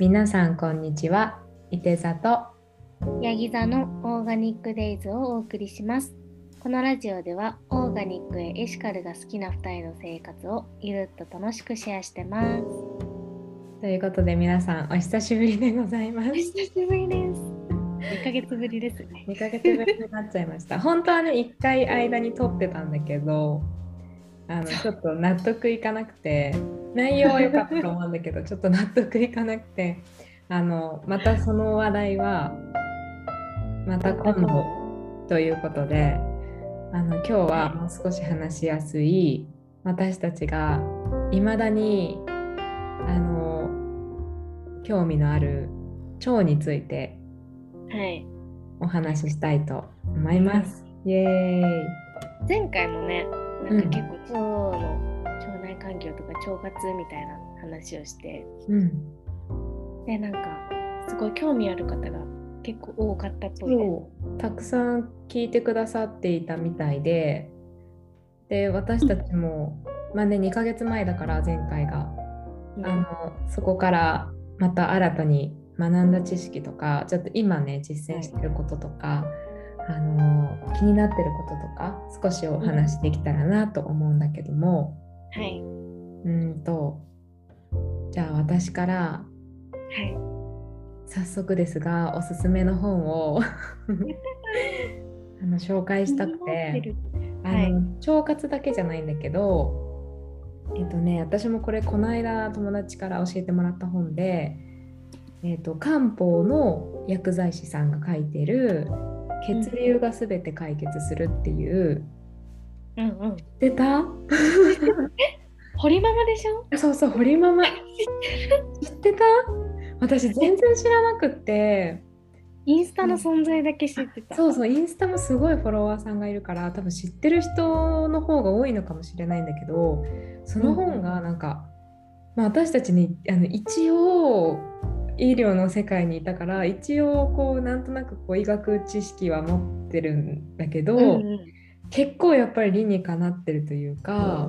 皆さんこんにちは。いて座とやぎ座のオーガニックデイズをお送りします。このラジオではオーガニックやエシカルが好きな2人の生活をゆるっと楽しくシェアしてます。ということで皆さんお久しぶりでございます。お久しぶりです。2ヶ月ぶりですね。2ヶ月ぶりになっちゃいました。本当はね1回間に撮ってたんだけどちょっと納得いかなくて、内容は良かったと思うんだけどちょっと納得いかなくてまたその話題はまた今度ということで今日はもう少し話しやすい、私たちがいまだに興味のある腸についてお話ししたいと思います、はい、イエーイ。前回もねなんか結構腸内環境とか腸活みたいな話をして、うん、でなんかすごい興味ある方が結構多かったっぽい、ね、たくさん聞いてくださっていたみたいで、で私たちも、まあね、2ヶ月前だから前回が、うん、そこからまた新たに学んだ知識とかちょっと今ね実践してることとか、はい、気になってることとか少しお話できたらなと思うんだけども、はい、じゃあ私から、はい、早速ですがおすすめの本を紹介したくて、はい、腸活だけじゃないんだけど私もこれこの間友達から教えてもらった本で漢方の薬剤師さんが書いてる血流がすべて解決するっていう、うんうん、出た堀ママでしょ。そうそう堀ママ知ってた。私全然知らなくってインスタの存在だけ知ってた。そうそうインスタもすごいフォロワーさんがいるから多分知ってる人の方が多いのかもしれないんだけど、その本がなんか、うんまあ、私たちに一応医療の世界にいたから一応こうなんとなくこう医学知識は持ってるんだけど、うんうん、結構やっぱり理にかなってるというか、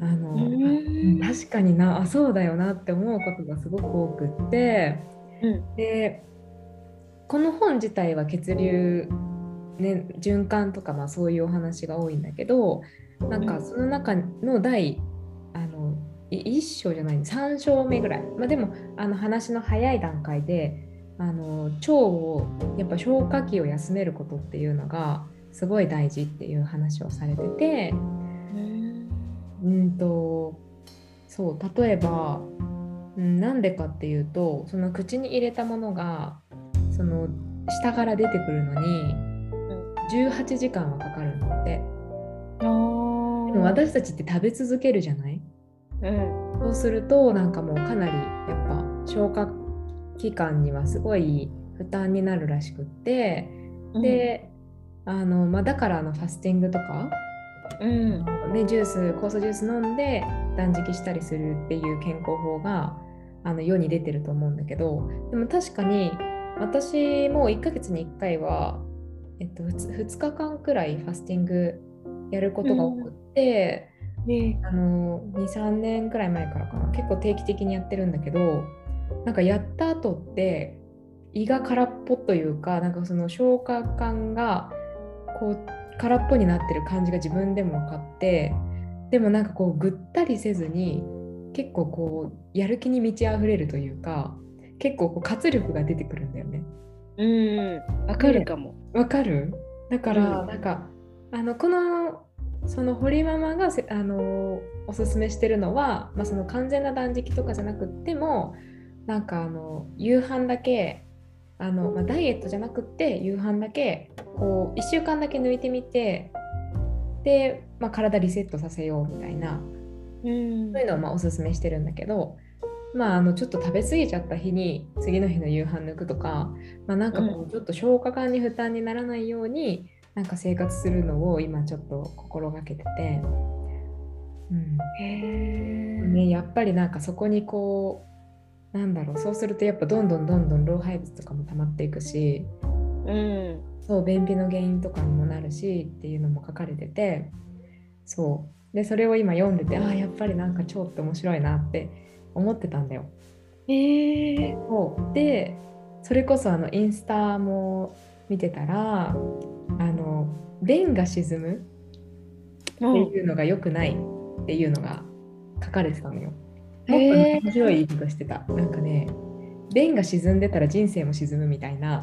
うん、確かになあそうだよなって思うことがすごく多くって、うん、でこの本自体は血流、ね、循環とかまあそういうお話が多いんだけど、なんかその中の第1章じゃない3章目ぐらい、まあ、でも話の早い段階で腸をやっぱ消化器を休めることっていうのがすごい大事っていう話をされてて、そう例えば、なんでかっていうとその口に入れたものがその下から出てくるのに18時間はかかるんだって。でも私たちって食べ続けるじゃない。うん、そうするとなんかもうかなりやっぱ消化器官にはすごい負担になるらしくって、うん、でまあ、だからファスティングとか、うんね、酵素ジュース飲んで断食したりするっていう健康法が世に出てると思うんだけど、でも確かに私も1ヶ月に1回は、2日間くらいファスティングやることが多くって、うんね、2,3 年くらい前からかな結構定期的にやってるんだけど、なんかやった後って胃が空っぽというかなんかその消化管がこう空っぽになってる感じが自分でも分かって、でもなんかこうぐったりせずに結構こうやる気に満ち溢れるというか結構こう活力が出てくるんだよね。分かるかも。分かる。だから、なんかその堀ママがおすすめしてるのは、まあ、その完全な断食とかじゃなくってもなんか夕飯だけまあ、ダイエットじゃなくって夕飯だけこう1週間だけ抜いてみてで、まあ、体リセットさせようみたいな、そういうのをまあおすすめしてるんだけど、まあ、ちょっと食べ過ぎちゃった日に次の日の夕飯抜くとか、まあ、なんかこうちょっと消化管に負担にならないように、なんか生活するのを今ちょっと心がけてて、ね、やっぱりなんかそこにこうなんだろう、そうするとやっぱどんどん老廃物とかも溜まっていくし、そう便秘の原因とかにもなるしっていうのも書かれてて、そうでそれを今読んでて、あやっぱりなんか腸って面白いなって思ってたんだよ。でそれこそインスタも見てたらレンが沈むっていうのが良くないっていうのが書かれてたのよ。もっと面白い言い方してた。なんかね、レンが沈んでたら人生も沈むみたいな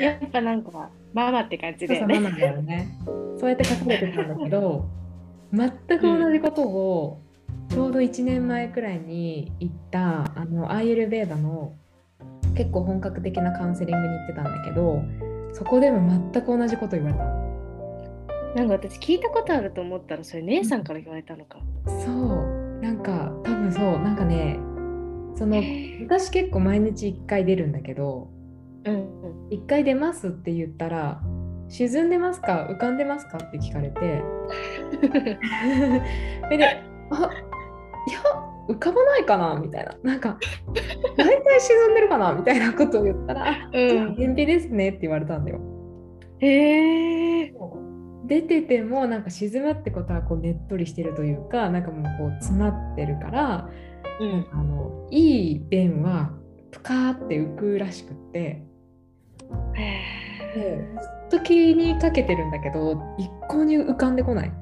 やっぱなんかママって感じで、ね、そうママだよね。そうやって書かれてたんだけど全く同じことをちょうど1年前くらいに行ったアーユルヴェーダの結構本格的なカウンセリングに行ってたんだけど、そこでも全く同じこと言われた。なんか私聞いたことあると思ったらそれ姉さんから言われたのか。そうなんか多分そうなんかね、私結構毎日1回出るんだけど、1回出ますって言ったら沈んでますか浮かんでますかって聞かれてでいや浮かばないかなみたいな、なんか大体沈んでるかなみたいなことを言ったら便秘ですねって言われたんだよ。へえ。出ててもなんか沈むってことはこうねっとりしてるというか、なんかもうこう詰まってるから、いい便はプカーって浮くらしくって、ずっと気にかけてるんだけど一向に浮かんでこない。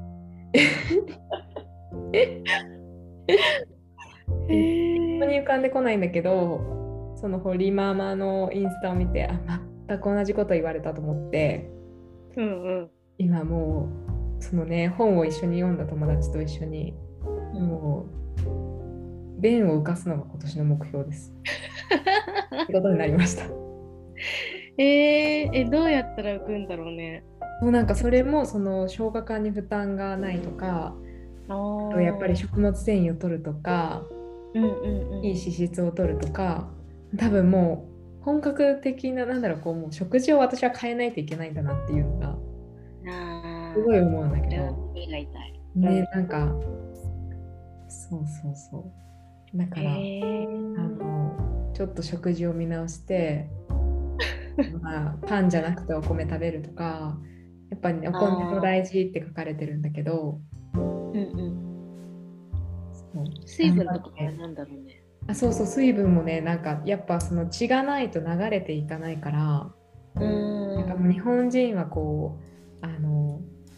本当に浮かんでこないんだけど、その堀ママのインスタを見て全く同じこと言われたと思って、今もうそのね本を一緒に読んだ友達と一緒にもう便を浮かすのが今年の目標ですってことになりましたどうやったら浮くんだろうね。もうなんかそれもその消化管に負担がないとか、やっぱり食物繊維を摂るとか、いい脂質を摂るとか、多分もう本格的ななんだろう、こうもう食事を私は変えないといけないんだなっていうのがすごい思うんだけど、ね、なんかそうそうそうだから、ちょっと食事を見直してパンじゃなくてお米食べるとか、やっぱり、ね、お米も大事って書かれてるんだけど。水分とかなんだろうね。そうそう水分もね、なんかやっぱその血がないと流れていかないから、なんかもう日本人はこう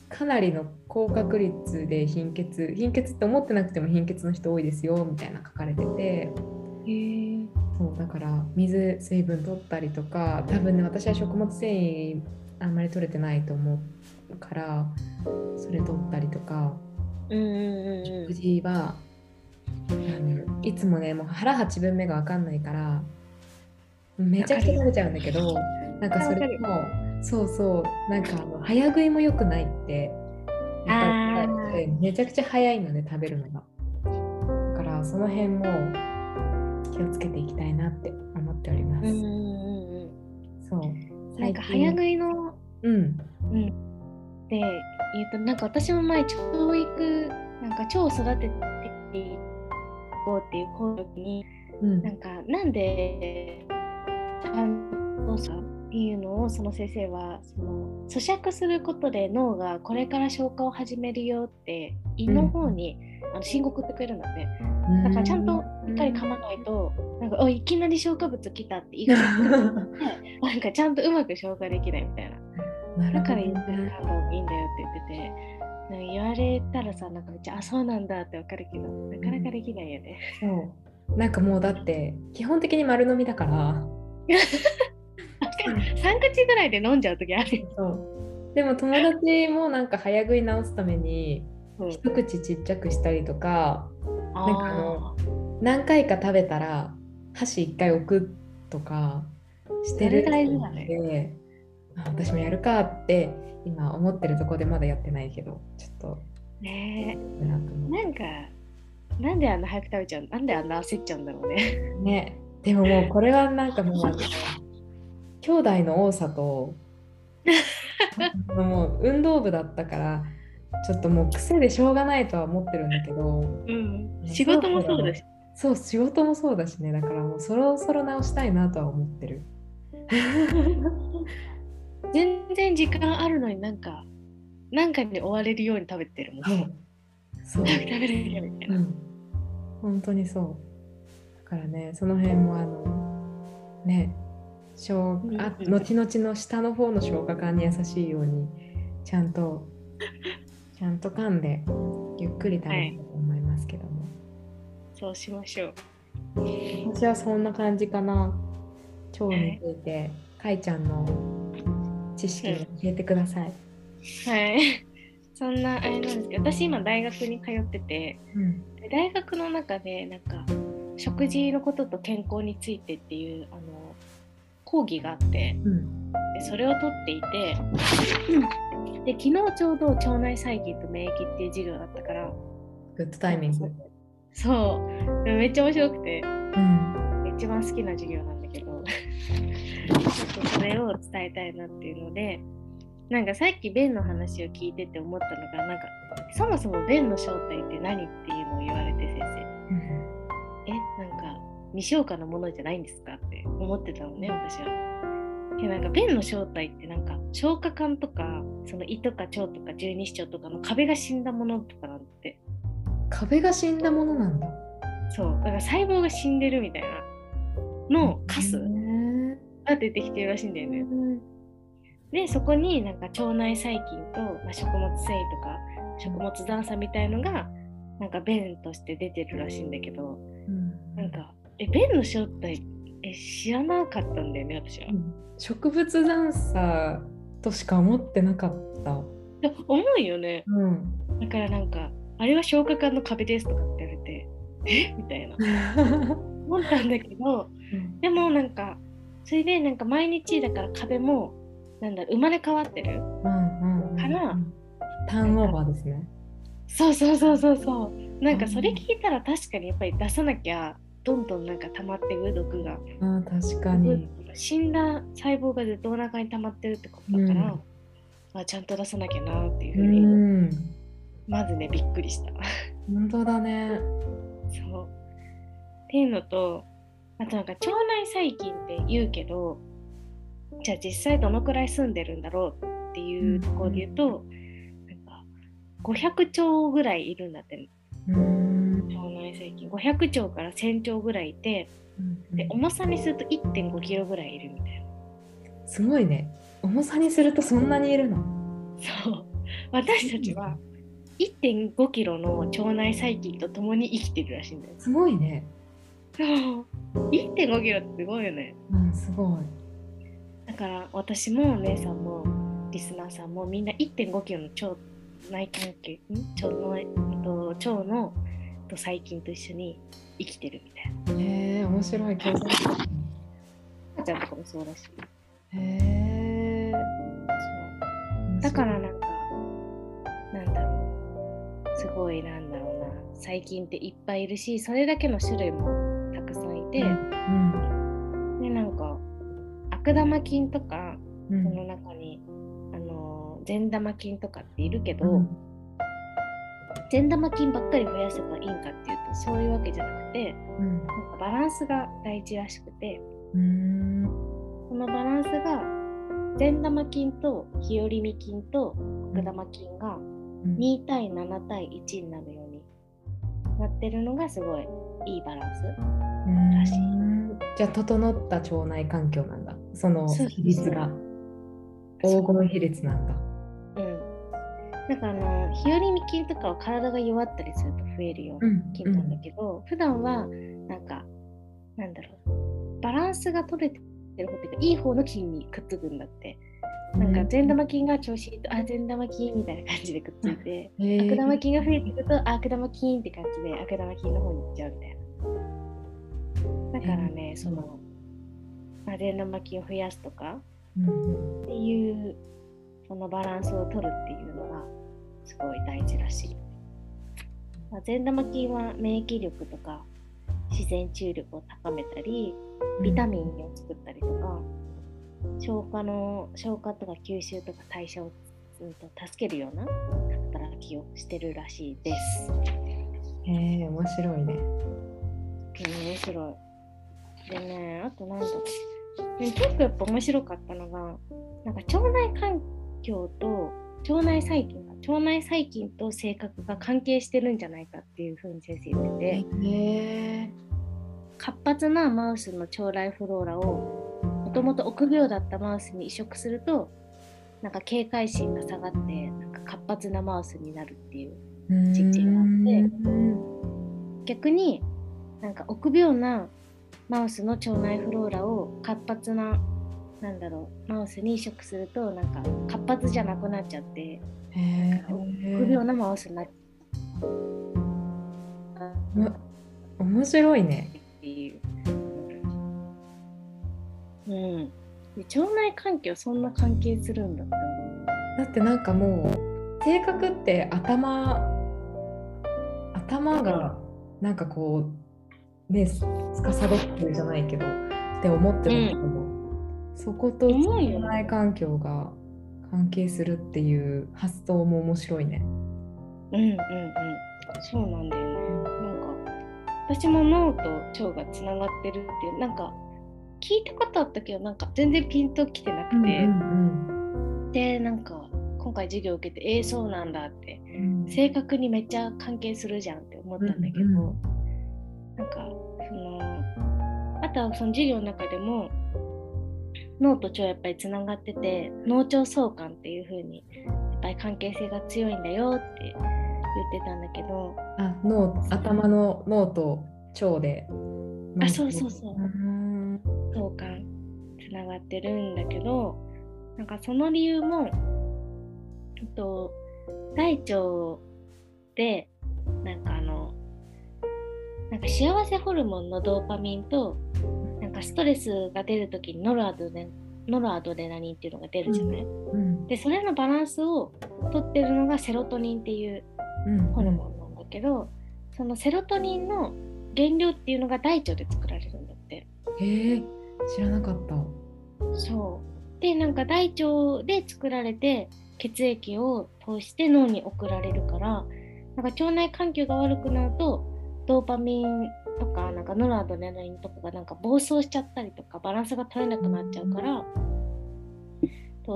かなりの高確率で貧血って思ってなくても貧血の人多いですよみたいな書かれてて、そうだから水分取ったりとか、多分ね私は食物繊維あんまり取れてないと思うからそれ取ったりとか、食事はいつもねもう腹8分目が分かんないからめちゃくちゃ食べちゃうんだけど、なんかそれもそうそうなんか早食いも良くないってやっぱりめちゃくちゃ早いので食べるのが、だからその辺も気をつけていきたいなって思っております。そうなんか早食いのでなんか私も前教育なんか腸を育てていこうっていう時に、なんでどうしたっていうのをその先生はその咀嚼することで脳がこれから消化を始めるよって胃の方に、申告してくれるんだって。だからちゃんとしっかり噛まないとなんかいきなり消化物来たって胃がなんかちゃんとうまく消化できないみたいな。だから言ってる方がいいんだよって言ってて、言われたらさなんかめっちゃそうなんだってわかるけどなかなかできないよね。そうなんかもうだって基本的に丸飲みだから3口ぐらいで飲んじゃう時ある。そうでも友達もなんか早食い直すために一口ちっちゃくしたりとか、なんか何回か食べたら箸1回置くとかしてるっていうので、私もやるかって今思ってるとこでまだやってないけど、ちょっとねえなんかなんであんな早く食べちゃう、なんであんな焦っちゃうんだろうね。ねでももうこれはなんかもう兄弟の多さともう運動部だったからちょっともう癖でしょうがないとは思ってるんだけど、仕事もそうだし、そう仕事もそうだしね、だからもうそろそろ直したいなとは思ってる。全然時間あるのになんかに追われるように食べてるもん。そう食べるよみたいな、本当にそうだからね、その辺もね、後々の下の方の消化管に優しいようにちゃんと噛んでゆっくり食べたいと思いますけども、はい、そうしましょう。私はそんな感じかな。腸についてかいちゃんの知識を教えてください。はい、そんなあれなんですけど、私今大学に通ってて、うん、大学の中でなんか食事のことと健康についてっていう講義があって、うん、でそれを取っていて、うん、で昨日ちょうど腸内細菌と免疫っていう授業だったからグッドタイミング。そうめっちゃ面白くて、うん、一番好きな授業なんだけどちょっとそれを伝えたいなっていうので、なんかさっき便の話を聞いてて思ったのが、なんかそもそも便の正体って何っていうのを言われて、先生、なんか未消化のものじゃないんですかって思ってたのね、私は。でなんか便の正体ってなんか消化管とかその胃とか腸とか十二指腸とかの壁が死んだものとかなんて。壁が死んだものなんだ。そうだから細胞が死んでるみたいなのカスが出てきてるらしいんだよね、うん、でそこになんか腸内細菌と、食物繊維とか食物残渣みたいのがなんか便として出てるらしいんだけど、うん、なんか便の正体知らなかったんだよね私は、うん、植物残渣としか思ってなかった思うよね、うん、だからなんかあれは消化管の壁ですとかって言われてみたいな思ったんだけど、うん、でもなんかそれでなんか毎日だから壁もなんだ生まれ変わってる、うんうん、からターンオーバーですね。そうそうそうそうそう。なんかそれ聞いたら確かにやっぱり出さなきゃどんどんなんか溜まってく毒が。あ確かに。死んだ細胞がずっとお腹に溜まってるってことだから、うん、ちゃんと出さなきゃなっていうふうに、うん、まずねびっくりした。本当だね。そう。っていうのと、あとなんか腸内細菌って言うけど、じゃあ実際どのくらい住んでるんだろうっていうところで言うと。うん500兆ぐらいいるんだって。腸内細菌500兆から1000兆ぐらいいて、うん、で重さにすると 1.5 キロぐらいいるみたいな。すごいね、重さにするとそんなにいるの。そう私たちは 1.5 キロの腸内細菌と共に生きてるらしいんだよ。すごいね。1.5 キロってすごいよね。うんすごい。だから私もお姉さんもリスナーさんもみんな 1.5 キロの腸の細菌と一緒に生きてるみたいな。面白い経験。赤ちゃんとかもそうだし。そうだからなんかなんだろう、すごいなんだろうな、細菌っていっぱいいるし、それだけの種類もたくさんいて、うんうん、でなんか悪玉菌とか、うん、その中に善玉菌とかっているけど、うん、善玉菌ばっかり増やせばいいんかっていうとそういうわけじゃなくて、うん、なんかバランスが大事らしくて、そのバランスが善玉菌と日和見菌と悪玉菌が2対7対1になるようになってるのがすごいいいバランスらしい。じゃあ整った腸内環境なんだ、その比率が。黄金比率なんだ。なんか日和見菌とかは体が弱ったりすると増えるような菌なんだけど、普段はなんかなんだろう、バランスが取れてる方っていうかいい方の菌にくっつくんだって。なんか善玉菌が調子いいと善玉菌みたいな感じでくっついて、悪玉菌が増えていくと悪玉菌って感じで悪玉菌の方に行っちゃうみたいな。だからね、その善玉菌を増やすとかっていうそのバランスを取るっていうのがすごい大事らしい。善玉菌は免疫力とか自然治癒力を高めたり、ビタミンを作ったりとか、消化とか吸収とか代謝を助けるような働きをしてるらしいです。面白いね。面白い。でね、あとなんだろう、結構やっぱ面白かったのが、なんか腸内環境と腸内細菌と性格が関係してるんじゃないかっていうふうに先生言ってて、活発なマウスの腸内フローラをもともと臆病だったマウスに移植すると、なんか警戒心が下がってなんか活発なマウスになるっていう実験があって、逆になんか臆病なマウスの腸内フローラを活発なマウスに移植すると、なんか活発じゃなくなっちゃって臆病なマウスになっちゃう。面白いね。うん、腸内環境そんな関係するんだって思う。だってなんかもう性格って頭がなんかこうね司ってるじゃないけどって思ってるけども、そこと腸内環境が関係するっていう発想も面白いね。うんうんうん、そうなんだよね。なんか私も脳と腸がつながってるっていうなんか聞いたことあったけど、なんか全然ピンときてなくて、でなんか今回授業を受けてそうなんだって、性格にめっちゃ関係するじゃんって思ったんだけど、なんかそのあとはその授業の中でも脳と腸やっぱりつながってて、脳腸相関っていう風にやっぱり関係性が強いんだよって言ってたんだけど、頭の脳と腸で、相関つながってるんだけど、なんかその理由も大腸でなんかなんか幸せホルモンのドーパミンとなんかストレスが出るときにノルアドレナリンっていうのが出るじゃない、でそれのバランスをとってるのがセロトニンっていうホルモンなんだけど、そのセロトニンの原料っていうのが大腸で作られるんだって。知らなかった。そうでなんか大腸で作られて血液を通して脳に送られるから、なんか腸内環境が悪くなるとドーパミンとかなんかノルアドレナリンとかがなんか暴走しちゃったりとかバランスが取れなくなっちゃうから、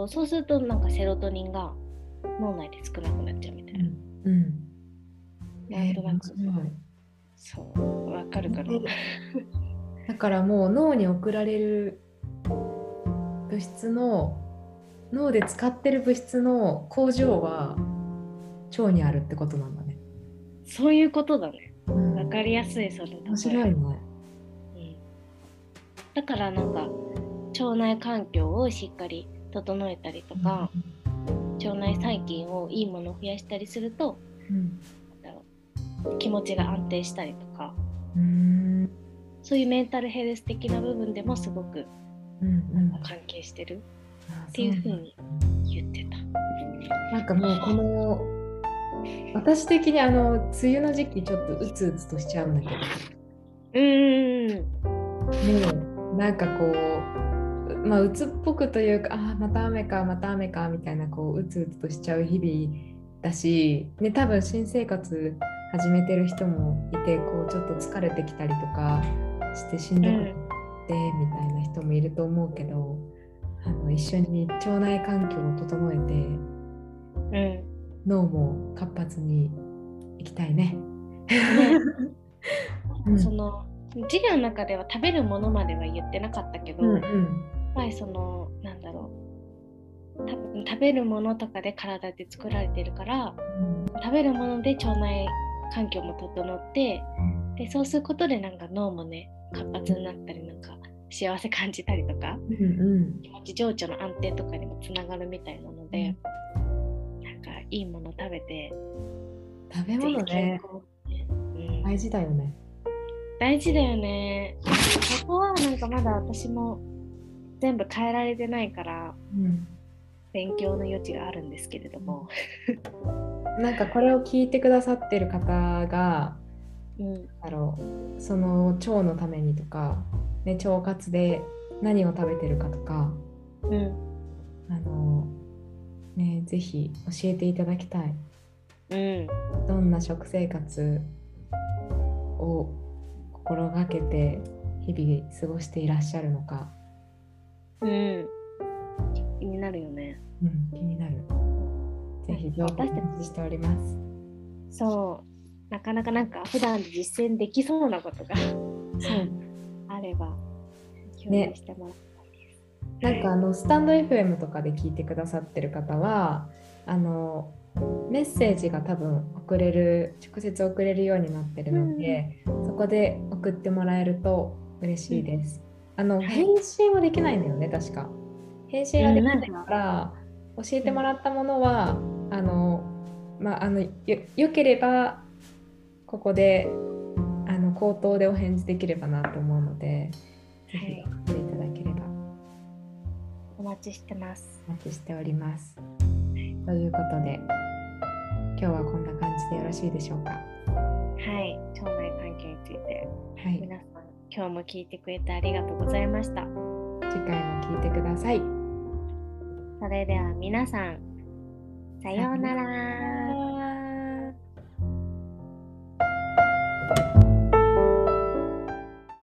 そうするとなんかセロトニンが脳内で少なくなっちゃうみたいな。なんとなく、そうわかるかな。だからもう脳に送られる物質の脳で使ってる物質の工場は腸にあるってことなんだね。そういうことだね。わかりやすい。それ面白いね。だからなんか腸内環境をしっかり整えたりとか、腸内細菌をいいものを増やしたりすると、気持ちが安定したりとか、そういうメンタルヘルス的な部分でもすごく関係してるっていうふうに言ってた。なんかもう私的に梅雨の時期ちょっとうつうつとしちゃうんだけど、もうなんかこう、うつっぽくというか、また雨かまた雨かみたいなこううつうつとしちゃう日々だし、ね、多分新生活始めてる人もいて、こうちょっと疲れてきたりとかしてしんどくなってみたいな人もいると思うけど、一緒に腸内環境を整えて、脳も活発にいきたいね。その授業の中では食べるものまでは言ってなかったけど、やっぱりその食べるものとかで体で作られてるから、食べるもので腸内環境も整って、でそうすることでなんか脳もね活発になったりなんか幸せ感じたりとか、気持ち情緒の安定とかにもつながるみたいなので、なんかいいもの食べて、食べ物ね、大事だよね。大事だよね。そこはなんかまだ私も全部変えられてないから、勉強の余地があるんですけれどもなんかこれを聞いてくださってる方が、その腸のためにとか、ね、腸活で何を食べてるかとか、ぜひ教えていただきたい、どんな食生活を心がけて日々過ごしていらっしゃるのか、気になるよね。気になる。ぜひ情報をお待ちしております。そう、なかなかなんか普段実践できそうなことがあれば共有してもらいたいです。なんかスタンド FM とかで聞いてくださってる方はメッセージが多分直接送れるようになってるので、うん、そこで送ってもらえると嬉しいです、うん、返信はできないんだよね、確か返信ができないから、うん、教えてもらったものはよければここで口頭でお返事できればなと思うので、ぜひ送っていただければお待ちしてます。お待ちしております。ということで今日はこんな感じでよろしいでしょうか。はい、腸内環境について、はい、皆さん今日も聞いてくれてありがとうございました。次回も聞いてください。それでは皆さん、さようなら。